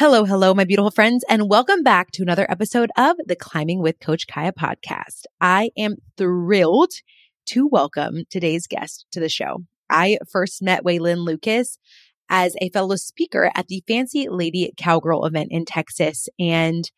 Hello, hello, my beautiful friends, and welcome back to another episode of the Climbing with Coach Kaya podcast. I am thrilled to welcome today's guest to the show. I first met Waylynn Lucas as a fellow speaker at the Fancy Lady Cowgirl event in Texas. And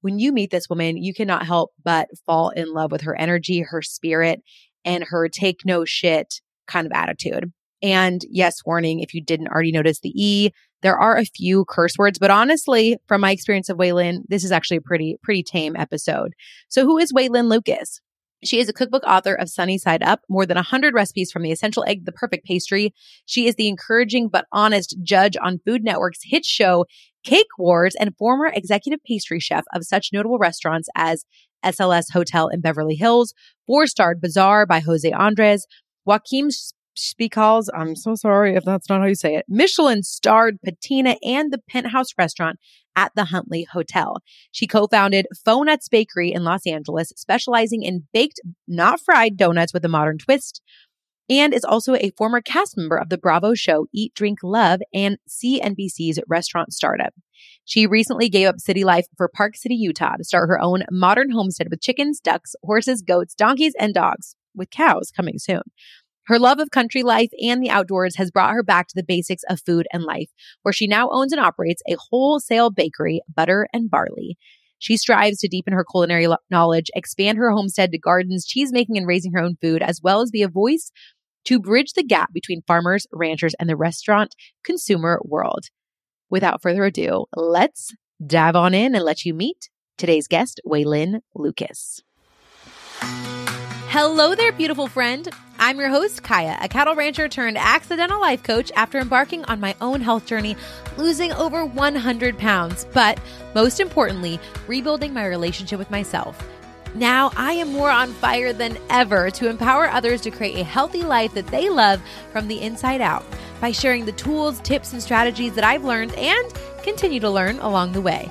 when you meet this woman, you cannot help but fall in love with her energy, her spirit, and her take no shit kind of attitude. And yes, warning, if you didn't already notice the E, there are a few curse words, but honestly, from my experience of Waylynn, this is actually a pretty tame episode. So who is Waylynn Lucas? She is a cookbook author of Sunny Side Up, more than 100 recipes from the essential egg, the perfect pastry. She is the encouraging but honest judge on Food Network's hit show, Cake Wars, and former executive pastry chef of such notable restaurants as SLS Hotel in Beverly Hills, 4-star Bazaar by Jose Andres, Joaquin's, because I'm so sorry if that's not how you say it, Michelin-starred Patina, and the Penthouse restaurant at the Huntley Hotel. She co-founded Fonuts Bakery in Los Angeles, specializing in baked, not fried donuts with a modern twist, and is also a former cast member of the Bravo show Eat, Drink, Love, and CNBC's Restaurant Startup. She recently gave up city life for Park City, Utah to start her own modern homestead with chickens, ducks, horses, goats, donkeys, and dogs, with cows coming soon. Her love of country life and the outdoors has brought her back to the basics of food and life, where she now owns and operates a wholesale bakery, Butter and Barley. She strives to deepen her culinary knowledge, expand her homestead to gardens, cheesemaking, and raising her own food, as well as be a voice to bridge the gap between farmers, ranchers, and the restaurant consumer world. Without further ado, let's dive on in and let you meet today's guest, Waylynn Lucas. Hello there, beautiful friend. I'm your host, Kaya, a cattle rancher turned accidental life coach after embarking on my own health journey, losing over 100 pounds, but most importantly, rebuilding my relationship with myself. Now I am more on fire than ever to empower others to create a healthy life that they love from the inside out by sharing the tools, tips, and strategies that I've learned and continue to learn along the way.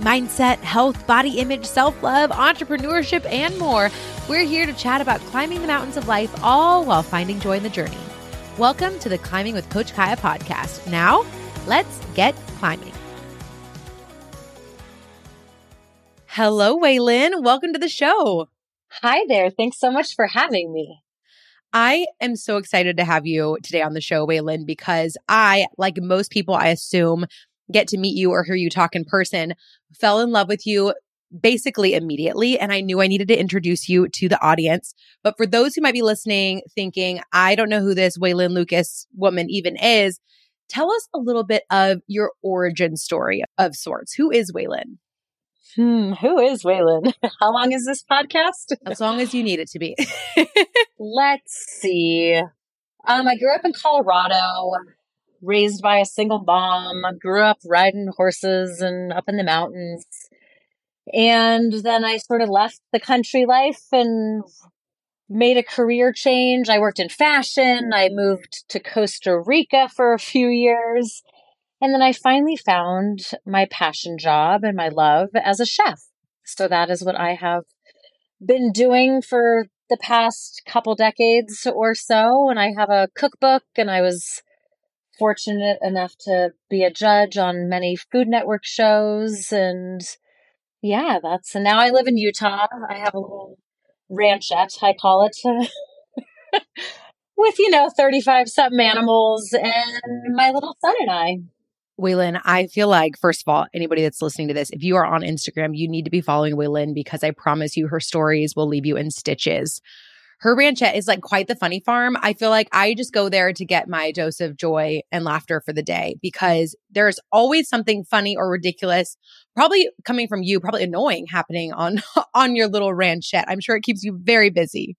Mindset, health, body image, self-love, entrepreneurship, and more. We're here to chat about climbing the mountains of life, all while finding joy in the journey. Welcome to the Climbing with Coach Kaya podcast. Now, let's get climbing. Hello, Waylynn. Welcome to the show. Hi there. Thanks so much for having me. I am so excited to have you today on the show, Waylynn, because I, like most people, I assume, get to meet you or hear you talk in person, fell in love with you basically immediately. And I knew I needed to introduce you to the audience. But for those who might be listening, thinking, I don't know who this Waylynn Lucas woman even is, tell us a little bit of your origin story of sorts. Who is Waylynn? Who is Waylynn? How long is this podcast? As long as you need it to be. Let's see. I grew up in Colorado. Raised by a single mom, I grew up riding horses and up in the mountains. And then I sort of left the country life and made a career change. I worked in fashion. I moved to Costa Rica for a few years. And then I finally found my passion job and my love as a chef. So that is what I have been doing for the past couple decades or so. And I have a cookbook, and I was fortunate enough to be a judge on many Food Network shows. And yeah, that's, and now I live in Utah. I have a little ranchette, I call it, with, 35 something animals and my little son and I. Waylynn, I feel like, first of all, anybody that's listening to this, if you are on Instagram, you need to be following Waylynn because I promise you her stories will leave you in stitches. Her ranchette is like quite the funny farm. I feel like I just go there to get my dose of joy and laughter for the day because there's always something funny or ridiculous, probably coming from you, probably annoying, happening on your little ranchette. I'm sure it keeps you very busy.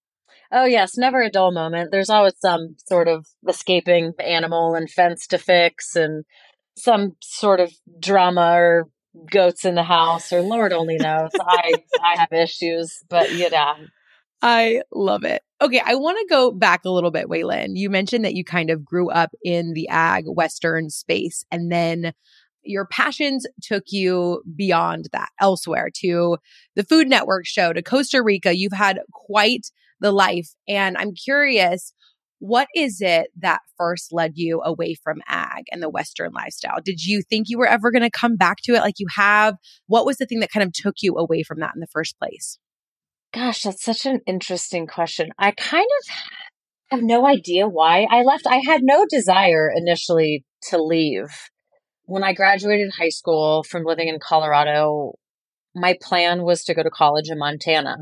Oh, yes. Never a dull moment. There's always some sort of escaping animal and fence to fix and some sort of drama or goats in the house or Lord only knows. I have issues, but I love it. Okay, I want to go back a little bit, Waylynn. You mentioned that you kind of grew up in the ag Western space, and then your passions took you beyond that elsewhere to the Food Network show, to Costa Rica. You've had quite the life. And I'm curious, What is it that first led you away from ag and the Western lifestyle? Did you think you were ever going to come back to it like you have? What was the thing that kind of took you away from that in the first place? Gosh, that's such an interesting question. I kind of have no idea why I left. I had no desire initially to leave. When I graduated high school from living in Colorado, my plan was to go to college in Montana,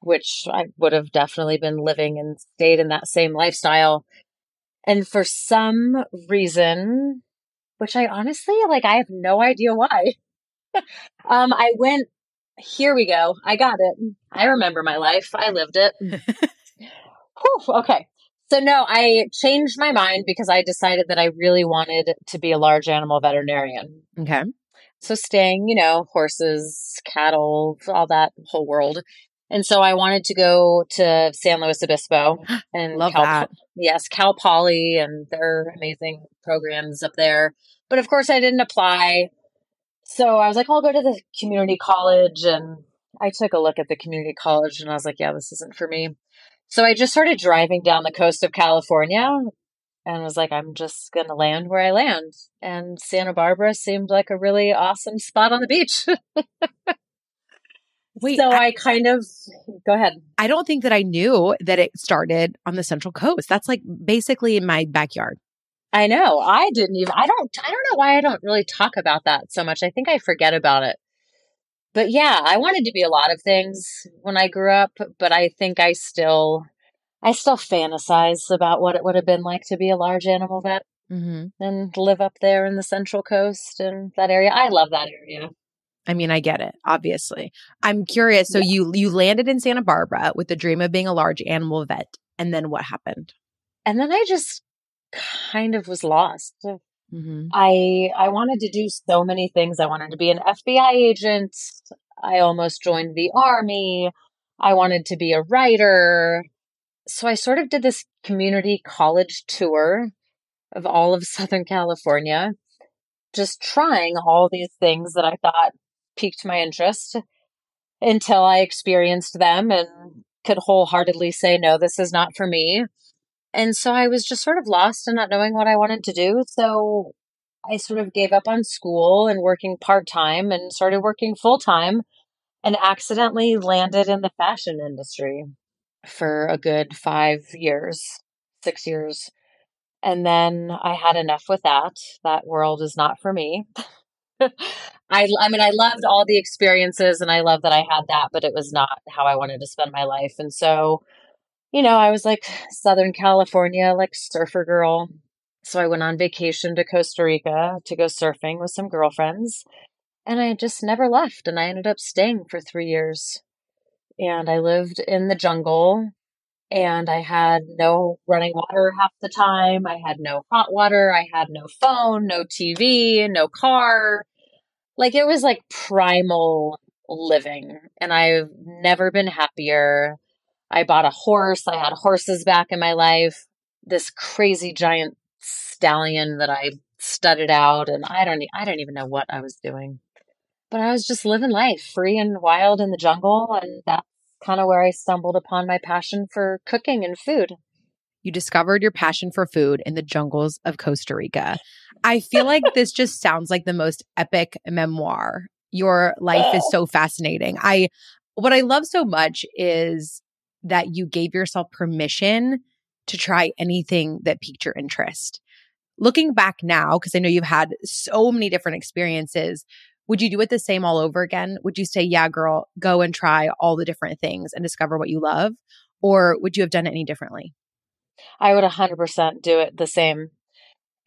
which I would have definitely been living and stayed in that same lifestyle. And for some reason, which I honestly, I have no idea why. I went, here we go. I got it. I remember my life. I lived it. Whew, okay. So no, I changed my mind because I decided that I really wanted to be a large animal veterinarian. Okay. So staying, horses, cattle, all that whole world. And so I wanted to go to San Luis Obispo and Cal Poly and their amazing programs up there. But of course I didn't apply. So I was like, I'll go to the community college. And I took a look at the community college and I was like, yeah, this isn't for me. So I just started driving down the coast of California and was like, I'm just going to land where I land. And Santa Barbara seemed like a really awesome spot on the beach. Wait, so I kind of, go ahead. I don't think that I knew that it started on the Central Coast. That's basically in my backyard. I know. I don't know why I don't really talk about that so much. I think I forget about it. But yeah, I wanted to be a lot of things when I grew up, but I think I still fantasize about what it would have been like to be a large animal vet and live up there in the Central Coast and that area. I love that area. I mean, I get it, obviously. I'm curious. So you landed in Santa Barbara with the dream of being a large animal vet. And then what happened? And then I just kind of was lost. Mm-hmm. I wanted to do so many things. I wanted to be an FBI agent. I almost joined the Army. I wanted to be a writer. So I sort of did this community college tour of all of Southern California, just trying all these things that I thought piqued my interest until I experienced them and could wholeheartedly say, no, this is not for me. And so I was just sort of lost and not knowing what I wanted to do. So I sort of gave up on school and working part-time and started working full-time and accidentally landed in the fashion industry for a good 6 years. And then I had enough with that. That world is not for me. I mean, I loved all the experiences and I love that I had that, but it was not how I wanted to spend my life. And so, I was like Southern California, like surfer girl. So I went on vacation to Costa Rica to go surfing with some girlfriends and I just never left. And I ended up staying for 3 years and I lived in the jungle. And I had no running water half the time. I had no hot water. I had no phone, no TV, no car. It was primal living. And I've never been happier. I bought a horse. I had horses back in my life. This crazy giant stallion that I studded out. And I don't even know what I was doing. But I was just living life free and wild in the jungle. And that's kind of where I stumbled upon my passion for cooking and food. You discovered your passion for food in the jungles of Costa Rica. I feel like this just sounds like the most epic memoir. Your life is so fascinating. What I love so much is that you gave yourself permission to try anything that piqued your interest. Looking back now, because I know you've had so many different experiences, would you do it the same all over again? Would you say, yeah, girl, go and try all the different things and discover what you love? Or would you have done it any differently? I would 100% do it the same.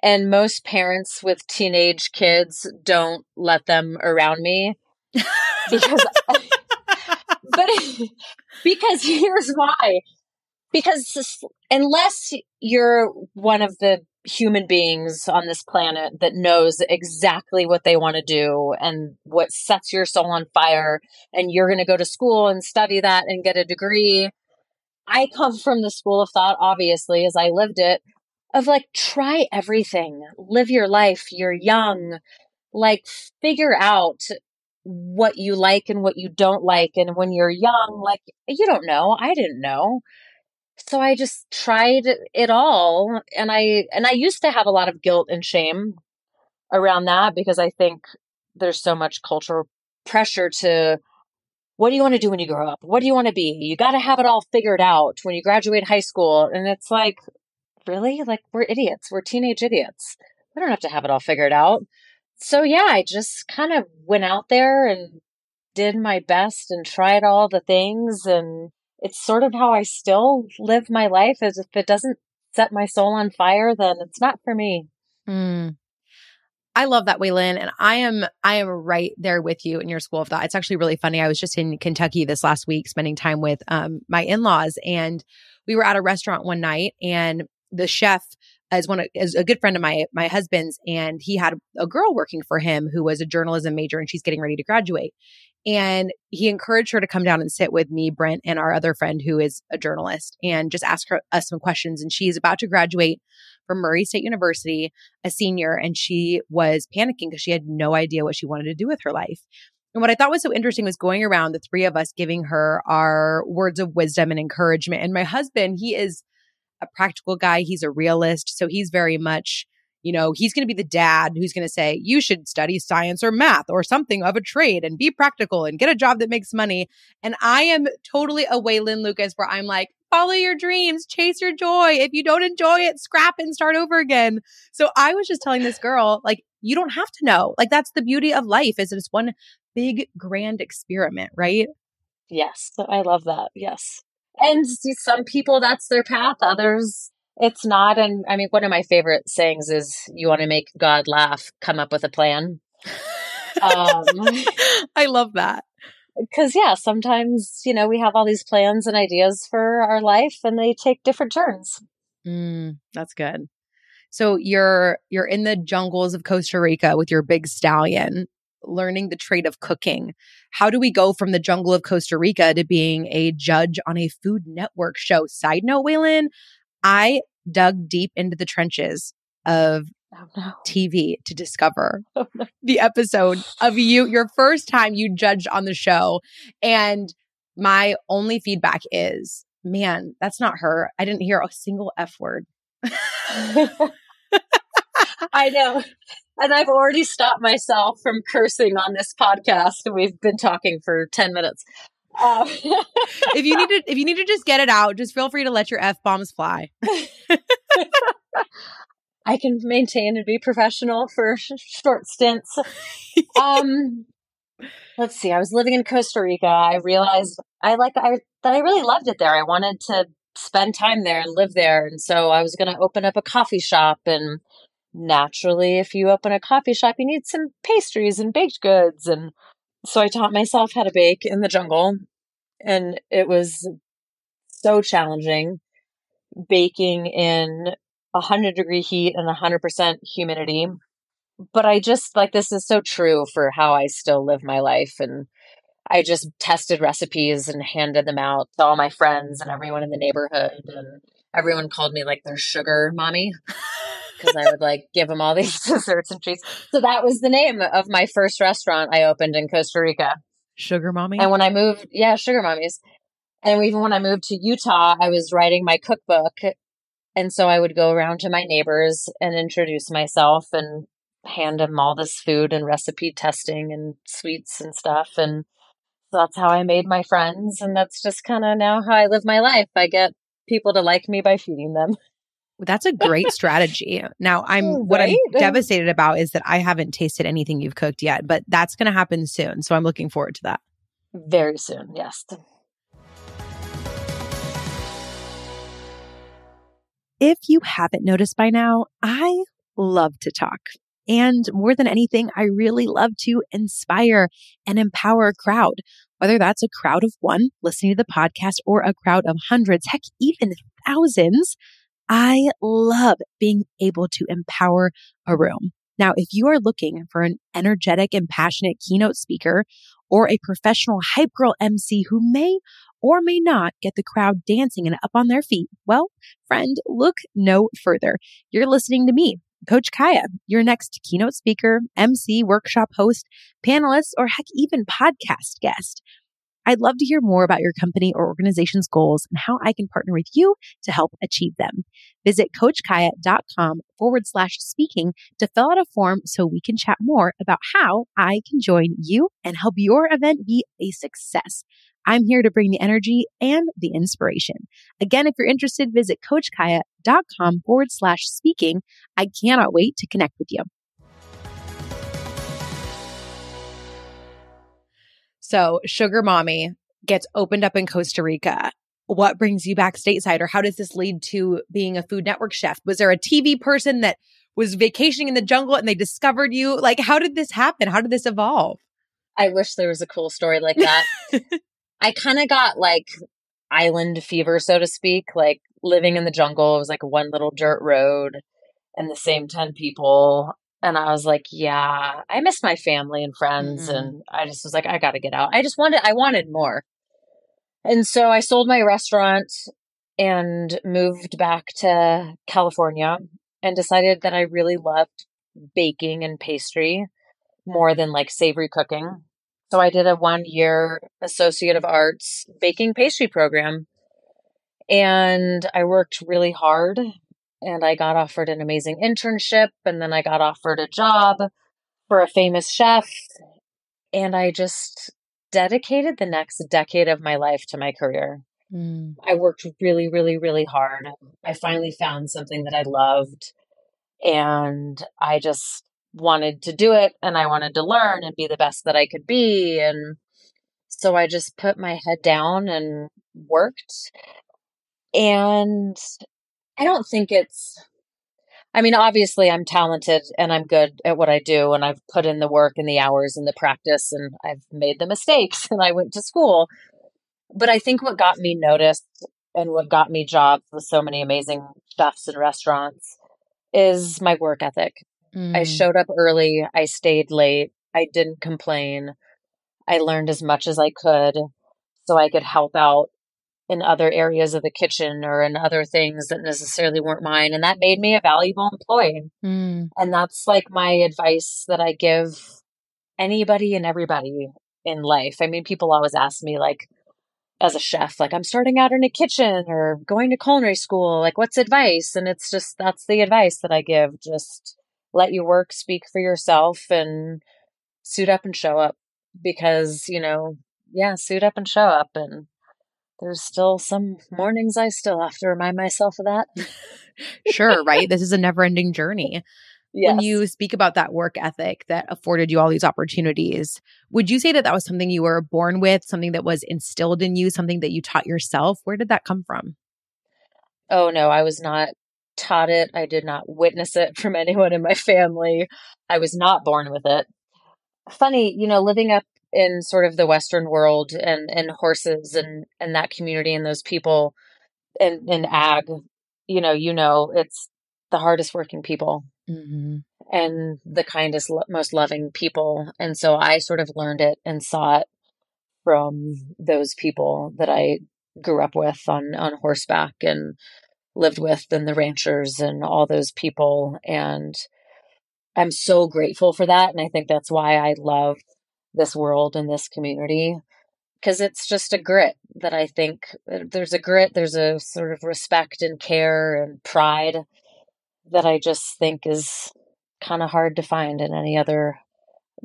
And most parents with teenage kids don't let them around me. Because here's why. Because unless you're one of the human beings on this planet that knows exactly what they want to do and what sets your soul on fire, and you're going to go to school and study that and get a degree. I come from the school of thought, obviously, as I lived it, of try everything, live your life, you're young, figure out what you like and what you don't like. And when you're young, you don't know. I didn't know. So I just tried it all. And I used to have a lot of guilt and shame around that, because I think there's so much cultural pressure to, what do you want to do when you grow up? What do you want to be? You got to have it all figured out when you graduate high school. And it's like, really? Like, we're idiots. We're teenage idiots. We don't have to have it all figured out. So yeah, I just kind of went out there and did my best and tried all the things. And it's sort of how I still live my life, as if it doesn't set my soul on fire, then it's not for me. Mm. I love that, Waylynn. And I am right there with you in your school of thought. It's actually really funny. I was just in Kentucky this last week spending time with my in-laws, and we were at a restaurant one night, and the chef is a good friend of my husband's, and he had a girl working for him who was a journalism major, and she's getting ready to graduate. And he encouraged her to come down and sit with me, Brent, and our other friend who is a journalist, and just ask us some questions. And she's about to graduate from Murray State University, a senior, and she was panicking because she had no idea what she wanted to do with her life. And what I thought was so interesting was going around, the three of us giving her our words of wisdom and encouragement. And my husband, he is a practical guy. He's a realist. So he's very much, you know, he's going to be the dad who's going to say, you should study science or math or something of a trade and be practical and get a job that makes money. And I am totally a Waylynn Lucas, where I'm like, follow your dreams, chase your joy. If you don't enjoy it, scrap and start over again. So I was just telling this girl, like, you don't have to know. Like, that's the beauty of life, is it's one big grand experiment, right? Yes. I love that. Yes. And some people, that's their path. Others, it's not. And I mean, one of my favorite sayings is, you want to make God laugh, come up with a plan. I love that. Because yeah, sometimes, you know, we have all these plans and ideas for our life, and they take different turns. That's good. So you're in the jungles of Costa Rica with your big stallion, learning the trade of cooking. How do we go from the jungle of Costa Rica to being a judge on a Food Network show? Side note, Waylynn, I dug deep into the trenches of TV to discover the episode of your first time you judged on the show. And my only feedback is, man, that's not her. I didn't hear a single F word. I know. And I've already stopped myself from cursing on this podcast. We've been talking for 10 minutes. If you need to just get it out, just feel free to let your F-bombs fly. I can maintain and be professional for short stints. Let's see. I was living in Costa Rica. I realized that I really loved it there. I wanted to spend time there and live there. And so I was going to open up a coffee shop, and naturally, if you open a coffee shop, you need some pastries and baked goods. And so I taught myself how to bake in the jungle, and it was so challenging baking in 100-degree heat and 100% humidity. But I just, like, this is so true for how I still live my life. And I just tested recipes and handed them out to all my friends and everyone in the neighborhood. And everyone called me like their sugar mommy, because I would like give them all these desserts and treats. So that was the name of my first restaurant I opened in Costa Rica. Sugar Mommy? And when I moved, yeah, Sugar Mommies. And even when I moved to Utah, I was writing my cookbook. And so I would go around to my neighbors and introduce myself and hand them all this food and recipe testing and sweets and stuff. And that's how I made my friends. And that's just kind of now how I live my life. I get people to like me by feeding them. That's a great strategy. Now, what I'm devastated about is that I haven't tasted anything you've cooked yet, but that's going to happen soon. So I'm looking forward to that. Very soon. Yes. If you haven't noticed by now, I love to talk. And more than anything, I really love to inspire and empower a crowd, whether that's a crowd of one listening to the podcast or a crowd of hundreds, heck, even thousands. I love being able to empower a room. Now, if you are looking for an energetic and passionate keynote speaker or a professional hype girl MC who may or may not get the crowd dancing and up on their feet, well, friend, look no further. You're listening to me, Coach Kaya, your next keynote speaker, MC, workshop host, panelist, or heck, even podcast guest. I'd love to hear more about your company or organization's goals and how I can partner with you to help achieve them. Visit coachkaya.com/speaking to fill out a form so we can chat more about how I can join you and help your event be a success. I'm here to bring the energy and the inspiration. Again, if you're interested, visit coachkaya.com/speaking. I cannot wait to connect with you. So Sugar Mommy gets opened up in Costa Rica. What brings you back stateside, or how does this lead to being a Food Network chef? Was there a TV person that was vacationing in the jungle and they discovered you? Like, how did this happen? How did this evolve? I wish there was a cool story like that. I kind of got like island fever, so to speak, like living in the jungle. It was like one little dirt road and the same 10 people. And I was like, yeah, I miss my family and friends. Mm-hmm. And I just was like, I got to get out. I wanted more. And so I sold my restaurant and moved back to California and decided that I really loved baking and pastry more than like savory cooking. So I did a 1-year Associate of Arts baking pastry program, and I worked really hard, and I got offered an amazing internship, and then I got offered a job for a famous chef, and I just dedicated the next decade of my life to my career. Mm. I worked really, really, really hard. I finally found something that I loved, and I just wanted to do it, and I wanted to learn and be the best that I could be. And so I just put my head down and worked. And I don't think it's, I mean, obviously I'm talented and I'm good at what I do, and I've put in the work and the hours and the practice, and I've made the mistakes, and I went to school. But I think what got me noticed and what got me jobs with so many amazing chefs and restaurants is my work ethic. I showed up early. I stayed late. I didn't complain. I learned as much as I could so I could help out in other areas of the kitchen or in other things that necessarily weren't mine. And that made me a valuable employee. Mm. And that's like my advice that I give anybody and everybody in life. I mean, people always ask me, like, as a chef, like, I'm starting out in a kitchen or going to culinary school, like, what's advice? And it's just, that's the advice that I give. Just let your work speak for yourself and suit up and show up, because, you know, yeah, suit up and show up. And there's still some mornings I still have to remind myself of that. Sure, right? This is a never-ending journey. Yes. When you speak about that work ethic that afforded you all these opportunities, would you say that that was something you were born with, something that was instilled in you, something that you taught yourself? Where did that come from? Oh, no, I was not taught it. I did not witness it from anyone in my family. I was not born with it. Funny, you know, living up in sort of the Western world and horses and that community and those people and ag, you know, it's the hardest working people mm-hmm. and the kindest, most loving people. And so I sort of learned it and saw it from those people that I grew up with on horseback and lived with, and the ranchers and all those people. And I'm so grateful for that. And I think that's why I love this world and this community, because it's just a grit that I think there's a grit, there's a sort of respect and care and pride that I just think is kind of hard to find in any other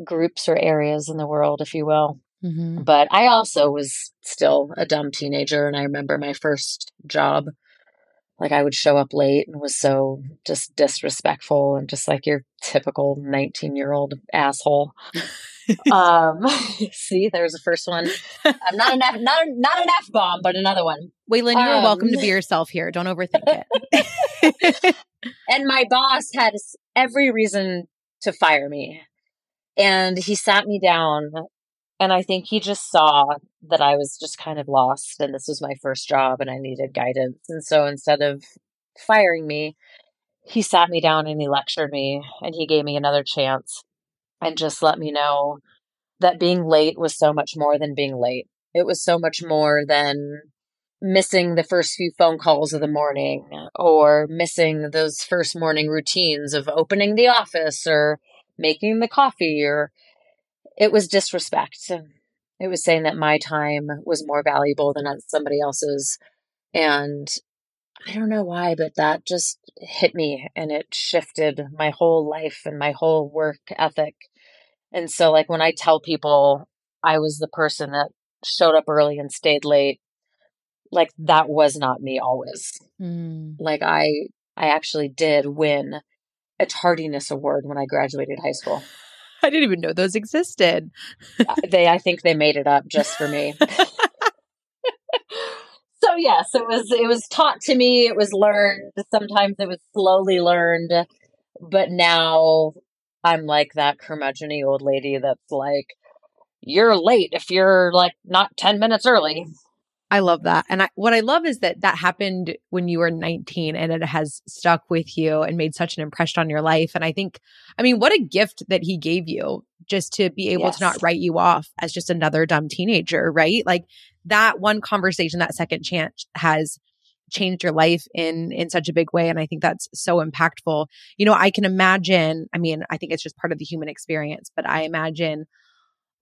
groups or areas in the world, if you will. Mm-hmm. But I also was still a dumb teenager. And I remember my first job. Like, I would show up late and was so just disrespectful and just like your typical 19-year-old asshole. See, there's the first one. I'm not an F-bomb, but another one. Waylynn, you're welcome to be yourself here. Don't overthink it. And my boss had every reason to fire me. And he sat me down, and I think he just saw that I was just kind of lost, and this was my first job and I needed guidance. And so instead of firing me, he sat me down and he lectured me, and he gave me another chance and just let me know that being late was so much more than being late. It was so much more than missing the first few phone calls of the morning or missing those first morning routines of opening the office or making the coffee. Or it was disrespect. It was saying that my time was more valuable than somebody else's. And I don't know why, but that just hit me and it shifted my whole life and my whole work ethic. And so like when I tell people I was the person that showed up early and stayed late, like that was not me always. Mm. Like I actually did win a tardiness award when I graduated high school. I didn't even know those existed. I think they made it up just for me. So yes, it was taught to me. It was learned. Sometimes it was slowly learned, but now I'm like that curmudgeon-y old lady that's like, you're late if you're like not 10 minutes early. I love that. And what I love is that happened when you were 19 and it has stuck with you and made such an impression on your life. And I think, I mean, what a gift that he gave you just to be able to not write you off as just another dumb teenager, right? Like that one conversation, that second chance has changed your life in such a big way. And I think that's so impactful. You know, I can imagine, I mean, I think it's just part of the human experience, but I imagine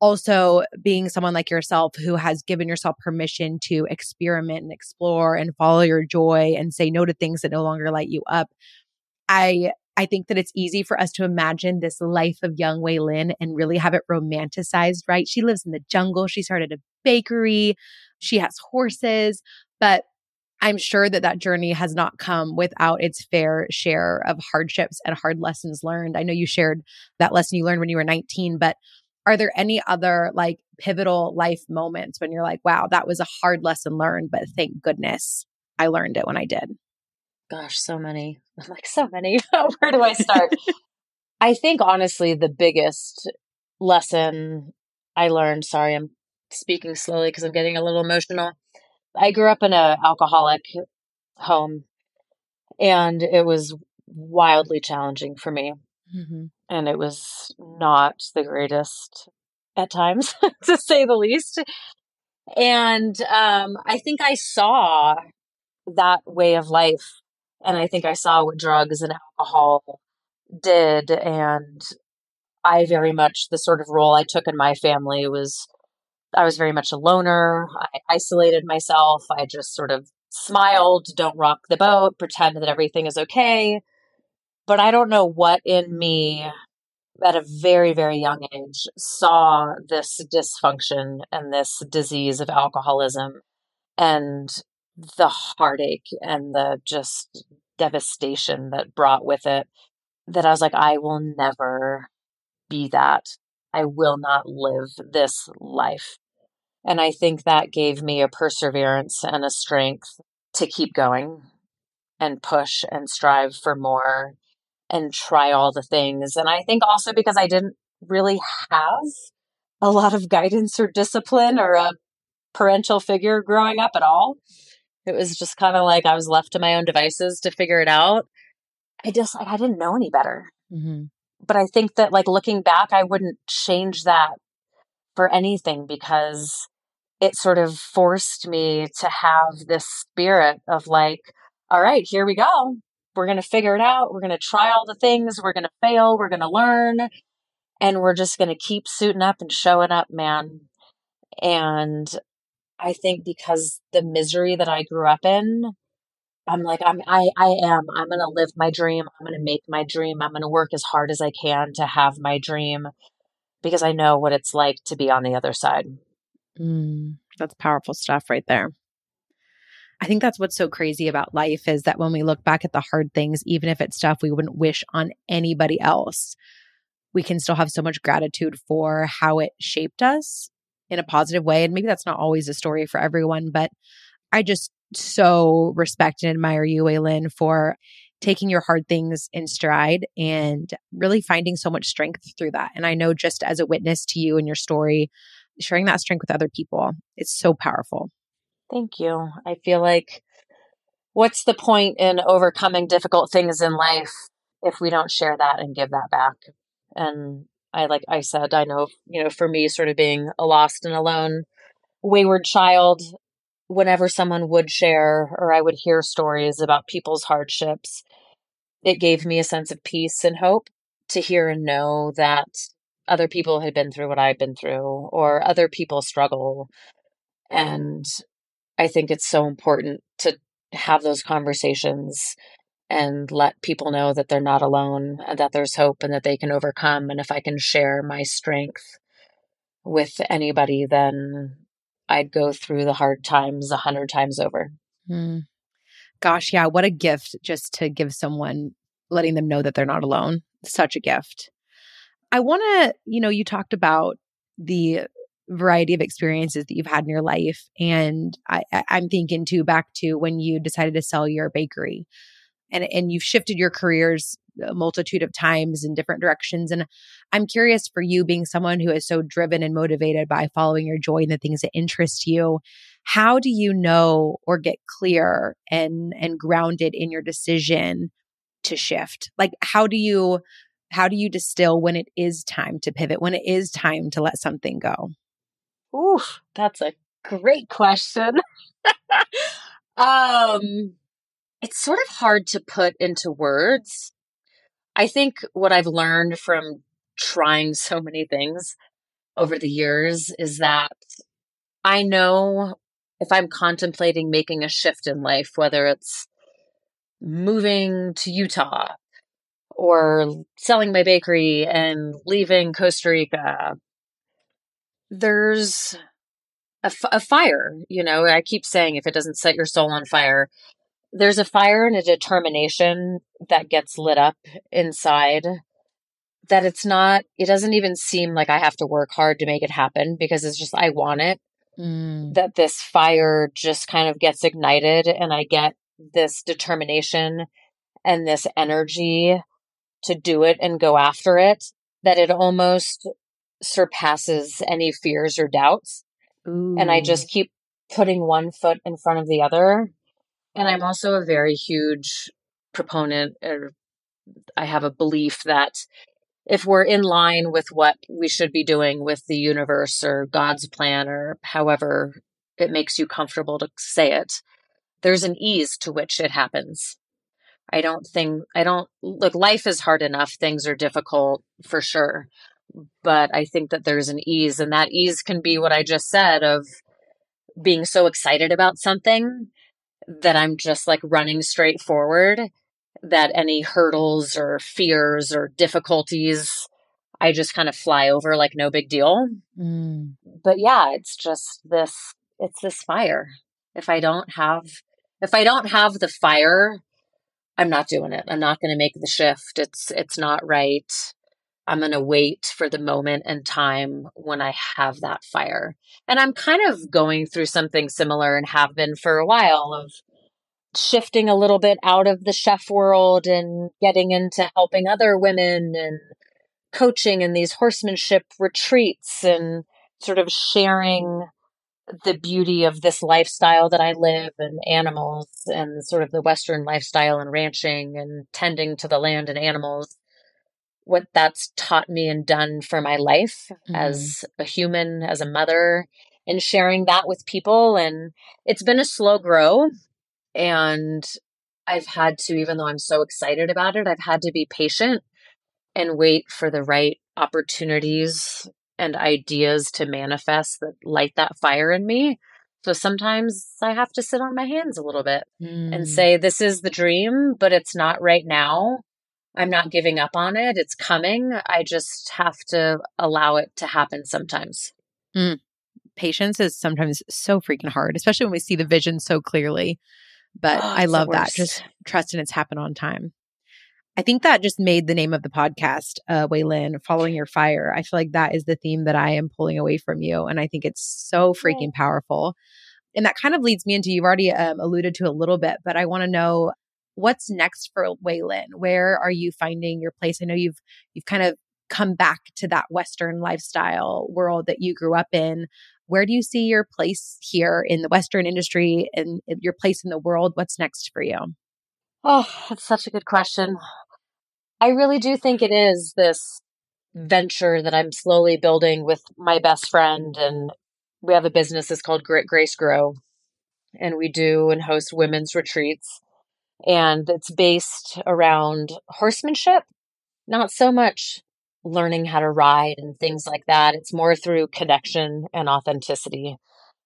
also being someone like yourself who has given yourself permission to experiment and explore and follow your joy and say no to things that no longer light you up. I think that it's easy for us to imagine this life of young Waylynn and really have it romanticized, right? She lives in the jungle. She started a bakery. She has horses, but I'm sure that that journey has not come without its fair share of hardships and hard lessons learned. I know you shared that lesson you learned when you were 19, but are there any other like pivotal life moments when you're like, wow, that was a hard lesson learned, but thank goodness I learned it when I did? Gosh, so many. I'm like, so many. Where do I start? I think honestly, the biggest lesson I learned, sorry, I'm speaking slowly because I'm getting a little emotional. I grew up in an alcoholic home and it was wildly challenging for me. Mm-hmm. And it was not the greatest at times, to say the least. And I think I saw that way of life. And I think I saw what drugs and alcohol did. And I very much, the sort of role I took in my family was, I was very much a loner. I isolated myself. I just sort of smiled, don't rock the boat, pretend that everything is okay. But I don't know what in me at a very, very young age saw this dysfunction and this disease of alcoholism and the heartache and the just devastation that brought with it, that I was like, I will never be that. I will not live this life. And I think that gave me a perseverance and a strength to keep going and push and strive for more and try all the things. And I think also because I didn't really have a lot of guidance or discipline or a parental figure growing up at all. It was just kind of like I was left to my own devices to figure it out. I didn't know any better. Mm-hmm. But I think that like looking back, I wouldn't change that for anything because it sort of forced me to have this spirit of like, all right, here we go. We're going to figure it out. We're going to try all the things. We're going to fail. We're going to learn. And we're just going to keep suiting up and showing up, man. And I think because the misery that I grew up in, I'm like, I'm going to live my dream. I'm going to make my dream. I'm going to work as hard as I can to have my dream because I know what it's like to be on the other side. That's powerful stuff right there. I think that's what's so crazy about life is that when we look back at the hard things, even if it's stuff we wouldn't wish on anybody else, we can still have so much gratitude for how it shaped us in a positive way. And maybe that's not always a story for everyone, but I just so respect and admire you, Waylynn, for taking your hard things in stride and really finding so much strength through that. And I know just as a witness to you and your story, sharing that strength with other people, it's so powerful. Thank you. I feel like what's the point in overcoming difficult things in life if we don't share that and give that back? And I know, you know, for me sort of being a lost and alone wayward child, whenever someone would share or I would hear stories about people's hardships, it gave me a sense of peace and hope to hear and know that other people had been through what I've been through, or other people struggle. And I think it's so important to have those conversations and let people know that they're not alone and that there's hope and that they can overcome. And if I can share my strength with anybody, then I'd go through the hard times 100 times over. Mm. Gosh, yeah. What a gift just to give someone, letting them know that they're not alone. Such a gift. I want to, you talked about the variety of experiences that you've had in your life. And I'm thinking too, back to when you decided to sell your bakery and you've shifted your careers a multitude of times in different directions. And I'm curious, for you being someone who is so driven and motivated by following your joy and the things that interest you, how do you know or get clear and grounded in your decision to shift? Like, how do you distill when it is time to pivot, when it is time to let something go? Ooh, that's a great question. It's sort of hard to put into words. I think what I've learned from trying so many things over the years is that I know if I'm contemplating making a shift in life, whether it's moving to Utah or selling my bakery and leaving Costa Rica, there's a fire. I keep saying, if it doesn't set your soul on fire, there's a fire and a determination that gets lit up inside that it doesn't even seem like I have to work hard to make it happen, because it's just, I want it. Mm. That this fire just kind of gets ignited and I get this determination and this energy to do it and go after it, that it almost surpasses any fears or doubts. Ooh. And I just keep putting one foot in front of the other. And I'm also a very huge proponent. I have a belief that if we're in line with what we should be doing with the universe or God's plan, or however it makes you comfortable to say it, there's an ease to which it happens. Look, life is hard enough. Things are difficult for sure. But I think that there's an ease, and that ease can be what I just said, of being so excited about something that I'm just like running straight forward, that any hurdles or fears or difficulties, I just kind of fly over like no big deal. Mm. But yeah, it's this fire. If I don't have the fire, I'm not doing it. I'm not going to make the shift. It's not right. I'm going to wait for the moment and time when I have that fire. And I'm kind of going through something similar, and have been for a while, of shifting a little bit out of the chef world and getting into helping other women and coaching in these horsemanship retreats and sort of sharing the beauty of this lifestyle that I live, and animals, and sort of the Western lifestyle, and ranching and tending to the land and animals, what that's taught me and done for my life mm-hmm. as a human, as a mother, and sharing that with people. And it's been a slow grow. And I've had to, even though I'm so excited about it, I've had to be patient and wait for the right opportunities and ideas to manifest that light that fire in me. So sometimes I have to sit on my hands a little bit and say, this is the dream, but it's not right now. I'm not giving up on it. It's coming. I just have to allow it to happen sometimes. Mm. Patience is sometimes so freaking hard, especially when we see the vision so clearly. But I love that. Just trust and it's happened on time. I think that just made the name of the podcast, Waylynn, Following Your Fire. I feel like that is the theme that I am pulling away from you. And I think it's so freaking powerful. And that kind of leads me into, you've already alluded to a little bit, but I want to know what's next for Waylynn. Where are you finding your place? I know you've kind of come back to that Western lifestyle world that you grew up in. Where do you see your place here in the Western industry and your place in the world? What's next for you? Oh, that's such a good question. I really do think it is this venture that I'm slowly building with my best friend. And we have a business that's called Grit Grace Grow. And we do and host women's retreats. And it's based around horsemanship, not so much learning how to ride and things like that. It's more through connection and authenticity.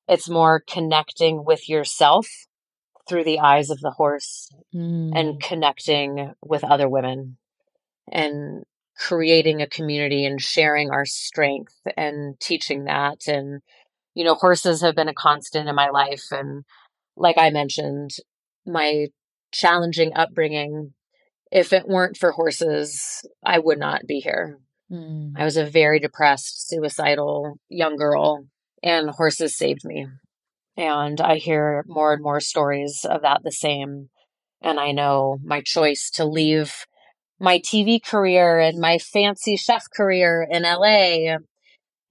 It's more connecting with yourself through the eyes of the horse and connecting with other women and creating a community and sharing our strength and teaching that. And, you know, horses have been a constant in my life. And like I mentioned, my challenging upbringing, if it weren't for horses, I would not be here. Mm. I was a very depressed, suicidal young girl, and horses saved me. And I hear more and more stories of that the same. And I know my choice to leave my TV career and my fancy chef career in LA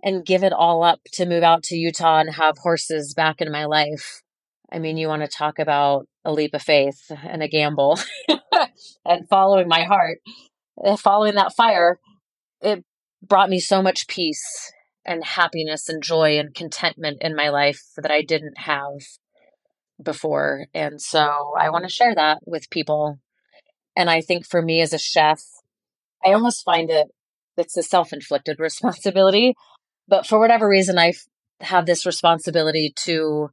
and give it all up to move out to Utah and have horses back in my life. I mean, you want to talk about a leap of faith and a gamble and following my heart, following that fire. It brought me so much peace and happiness and joy and contentment in my life that I didn't have before. And so I want to share that with people. And I think for me as a chef, I almost find it's a self-inflicted responsibility, but for whatever reason, I have this responsibility to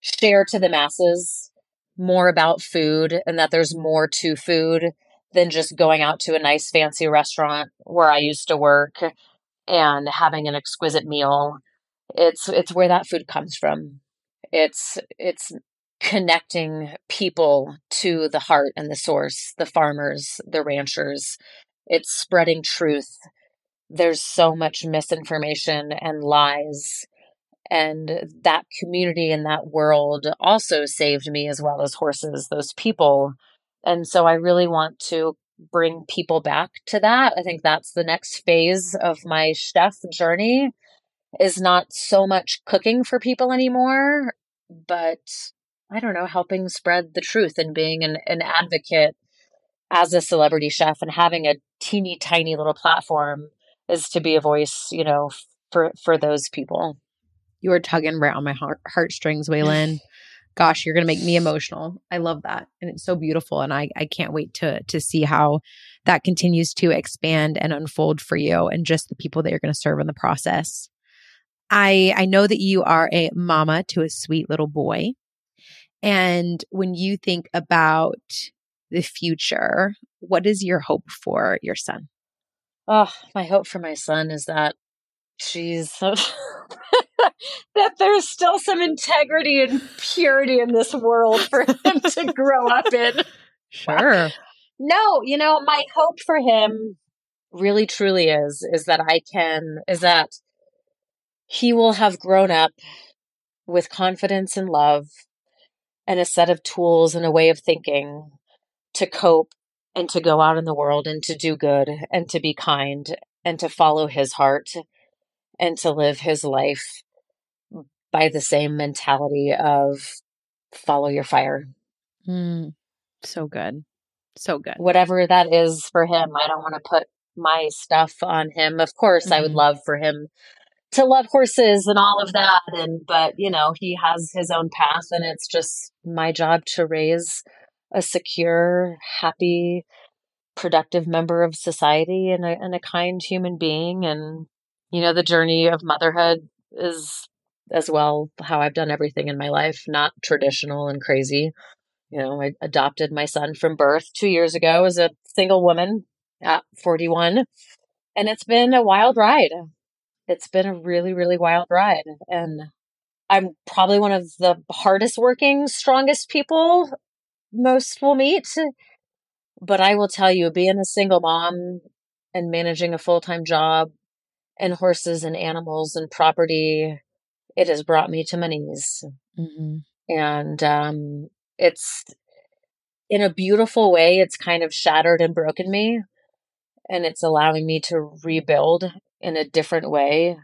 share to the masses more about food and that there's more to food than just going out to a nice fancy restaurant where I used to work and having an exquisite meal. It's where that food comes from. It's connecting people to the heart and the source, the farmers, the ranchers. It's spreading truth. There's so much misinformation and lies. And that community and that world also saved me as well as horses, those people. And so I really want to bring people back to that. I think that's the next phase of my chef journey, is not so much cooking for people anymore, but I don't know, helping spread the truth and being an advocate as a celebrity chef and having a teeny tiny little platform is to be a voice, you know, for those people. You are tugging right on my heartstrings, Waylynn. Gosh, you're going to make me emotional. I love that. And it's so beautiful. And I can't wait to see how that continues to expand and unfold for you and just the people that you're going to serve in the process. I know that you are a mama to a sweet little boy. And when you think about the future, what is your hope for your son? Oh, my hope for my son is that that there's still some integrity and purity in this world for him to grow up in. Sure. No, you know, my hope for him really truly is that he will have grown up with confidence and love and a set of tools and a way of thinking to cope and to go out in the world and to do good and to be kind and to follow his heart and to live his life by the same mentality of follow your fire. Mm, so good. So good. Whatever that is for him. I don't want to put my stuff on him. Of course, I would love for him to love horses and all of that. But, you know, he has his own path, and it's just my job to raise a secure, happy, productive member of society and a kind human being. And, you know, the journey of motherhood is as well how I've done everything in my life, not traditional and crazy. You know, I adopted my son from birth 2 years ago as a single woman at 41. And it's been a wild ride. It's been a really, really wild ride. And I'm probably one of the hardest working, strongest people most will meet. But I will tell you, being a single mom and managing a full-time job and horses and animals and property, it has brought me to my knees. Mm-hmm. And it's, in a beautiful way, it's kind of shattered and broken me. And it's allowing me to rebuild in a different way.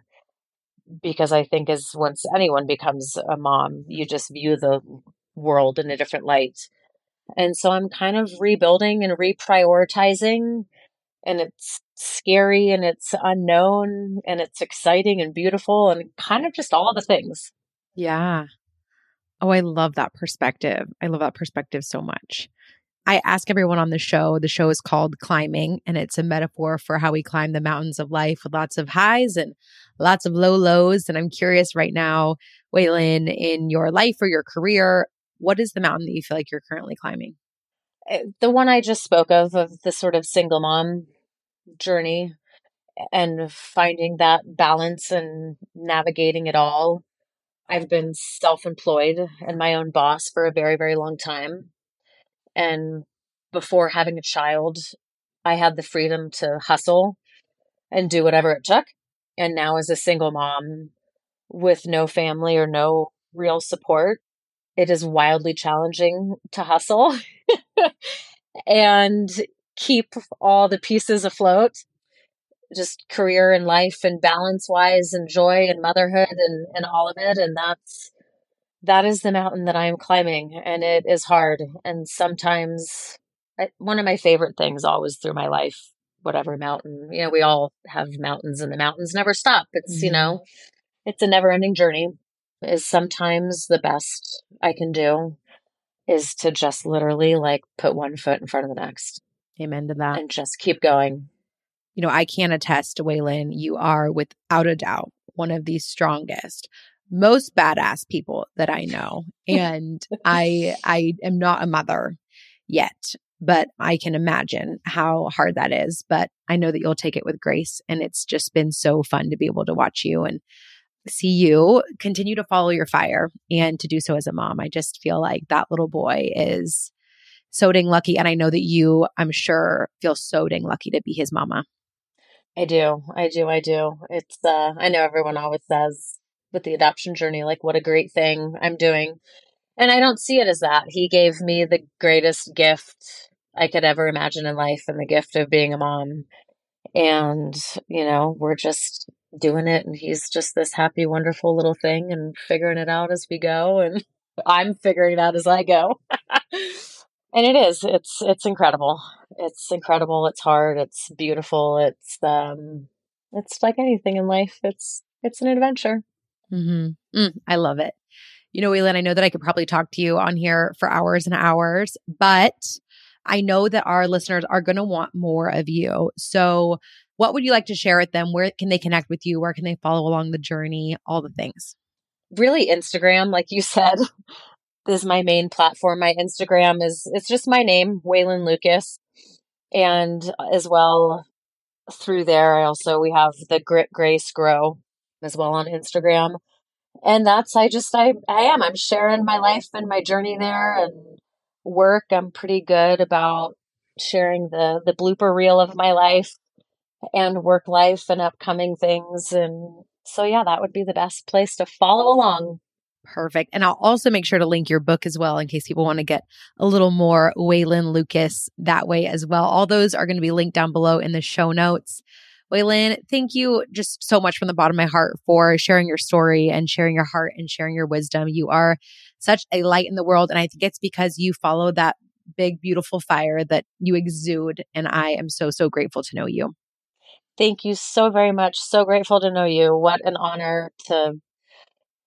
Because I think as once anyone becomes a mom, you just view the world in a different light. And so I'm kind of rebuilding and reprioritizing. And it's scary and it's unknown and it's exciting and beautiful and kind of just all the things. Yeah. Oh, I love that perspective. I love that perspective so much. I ask everyone on the show. The show is called Climbing, and it's a metaphor for how we climb the mountains of life with lots of highs and lots of lows. And I'm curious right now, Waylynn, in your life or your career, what is the mountain that you feel like you're currently climbing? The one I just spoke of the sort of single mom journey and finding that balance and navigating it all. I've been self-employed and my own boss for a very, very long time. And before having a child, I had the freedom to hustle and do whatever it took. And now as a single mom with no family or no real support, it is wildly challenging to hustle and keep all the pieces afloat, just career and life and balance-wise and joy and motherhood and all of it. And that is the mountain that I am climbing, and it is hard. And sometimes one of my favorite things always through my life, whatever mountain, you know, we all have mountains and the mountains never stop. It's, you know, it's a never ending journey. Is sometimes the best I can do is to just literally like put one foot in front of the next. Amen to that. And just keep going. You know, I can attest, Waylynn, you are without a doubt one of the strongest, most badass people that I know. And I am not a mother yet, but I can imagine how hard that is. But I know that you'll take it with grace. And it's just been so fun to be able to watch you and see you continue to follow your fire and to do so as a mom. I just feel like that little boy is so dang lucky. And I know that you, I'm sure, feel so dang lucky to be his mama. I do. It's, I know everyone always says, with the adoption journey, like what a great thing I'm doing. And I don't see it as that. He gave me the greatest gift I could ever imagine in life, and the gift of being a mom. And, you know, we're just doing it. And he's just this happy, wonderful little thing and figuring it out as we go. And I'm figuring it out as I go. And it is, it's incredible. It's incredible. It's hard. It's beautiful. It's like anything in life. It's an adventure. Mm-hmm. I love it. You know, Waylynn, I know that I could probably talk to you on here for hours and hours, but I know that our listeners are going to want more of you. So what would you like to share with them? Where can they connect with you? Where can they follow along the journey? All the things. Really, Instagram, like you said, is my main platform. My Instagram it's just my name, Waylynn Lucas. And as well through there, we have the Grit Grace Grow as well on Instagram. And I'm sharing my life and my journey there and work. I'm pretty good about sharing the blooper reel of my life and work life and upcoming things. And so, yeah, that would be the best place to follow along. Perfect. And I'll also make sure to link your book as well in case people want to get a little more Waylynn Lucas that way as well. All those are going to be linked down below in the show notes. Waylynn, thank you just so much from the bottom of my heart for sharing your story and sharing your heart and sharing your wisdom. You are such a light in the world. And I think it's because you follow that big, beautiful fire that you exude. And I am so, so grateful to know you. Thank you so very much. So grateful to know you. What an honor to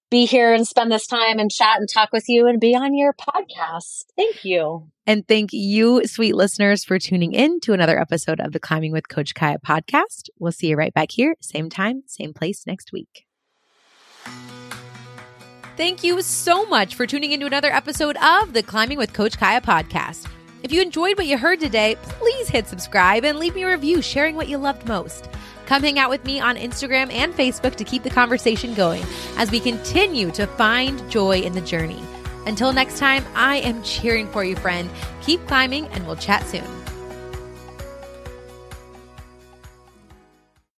be here and spend this time and chat and talk with you and be on your podcast. Thank you. And thank you, sweet listeners, for tuning in to another episode of the Climbing with Coach Kaya podcast. We'll see you right back here, same time, same place next week. Thank you so much for tuning into another episode of the Climbing with Coach Kaya podcast. If you enjoyed what you heard today, please hit subscribe and leave me a review sharing what you loved most. Come hang out with me on Instagram and Facebook to keep the conversation going as we continue to find joy in the journey. Until next time, I am cheering for you, friend. Keep climbing, and we'll chat soon.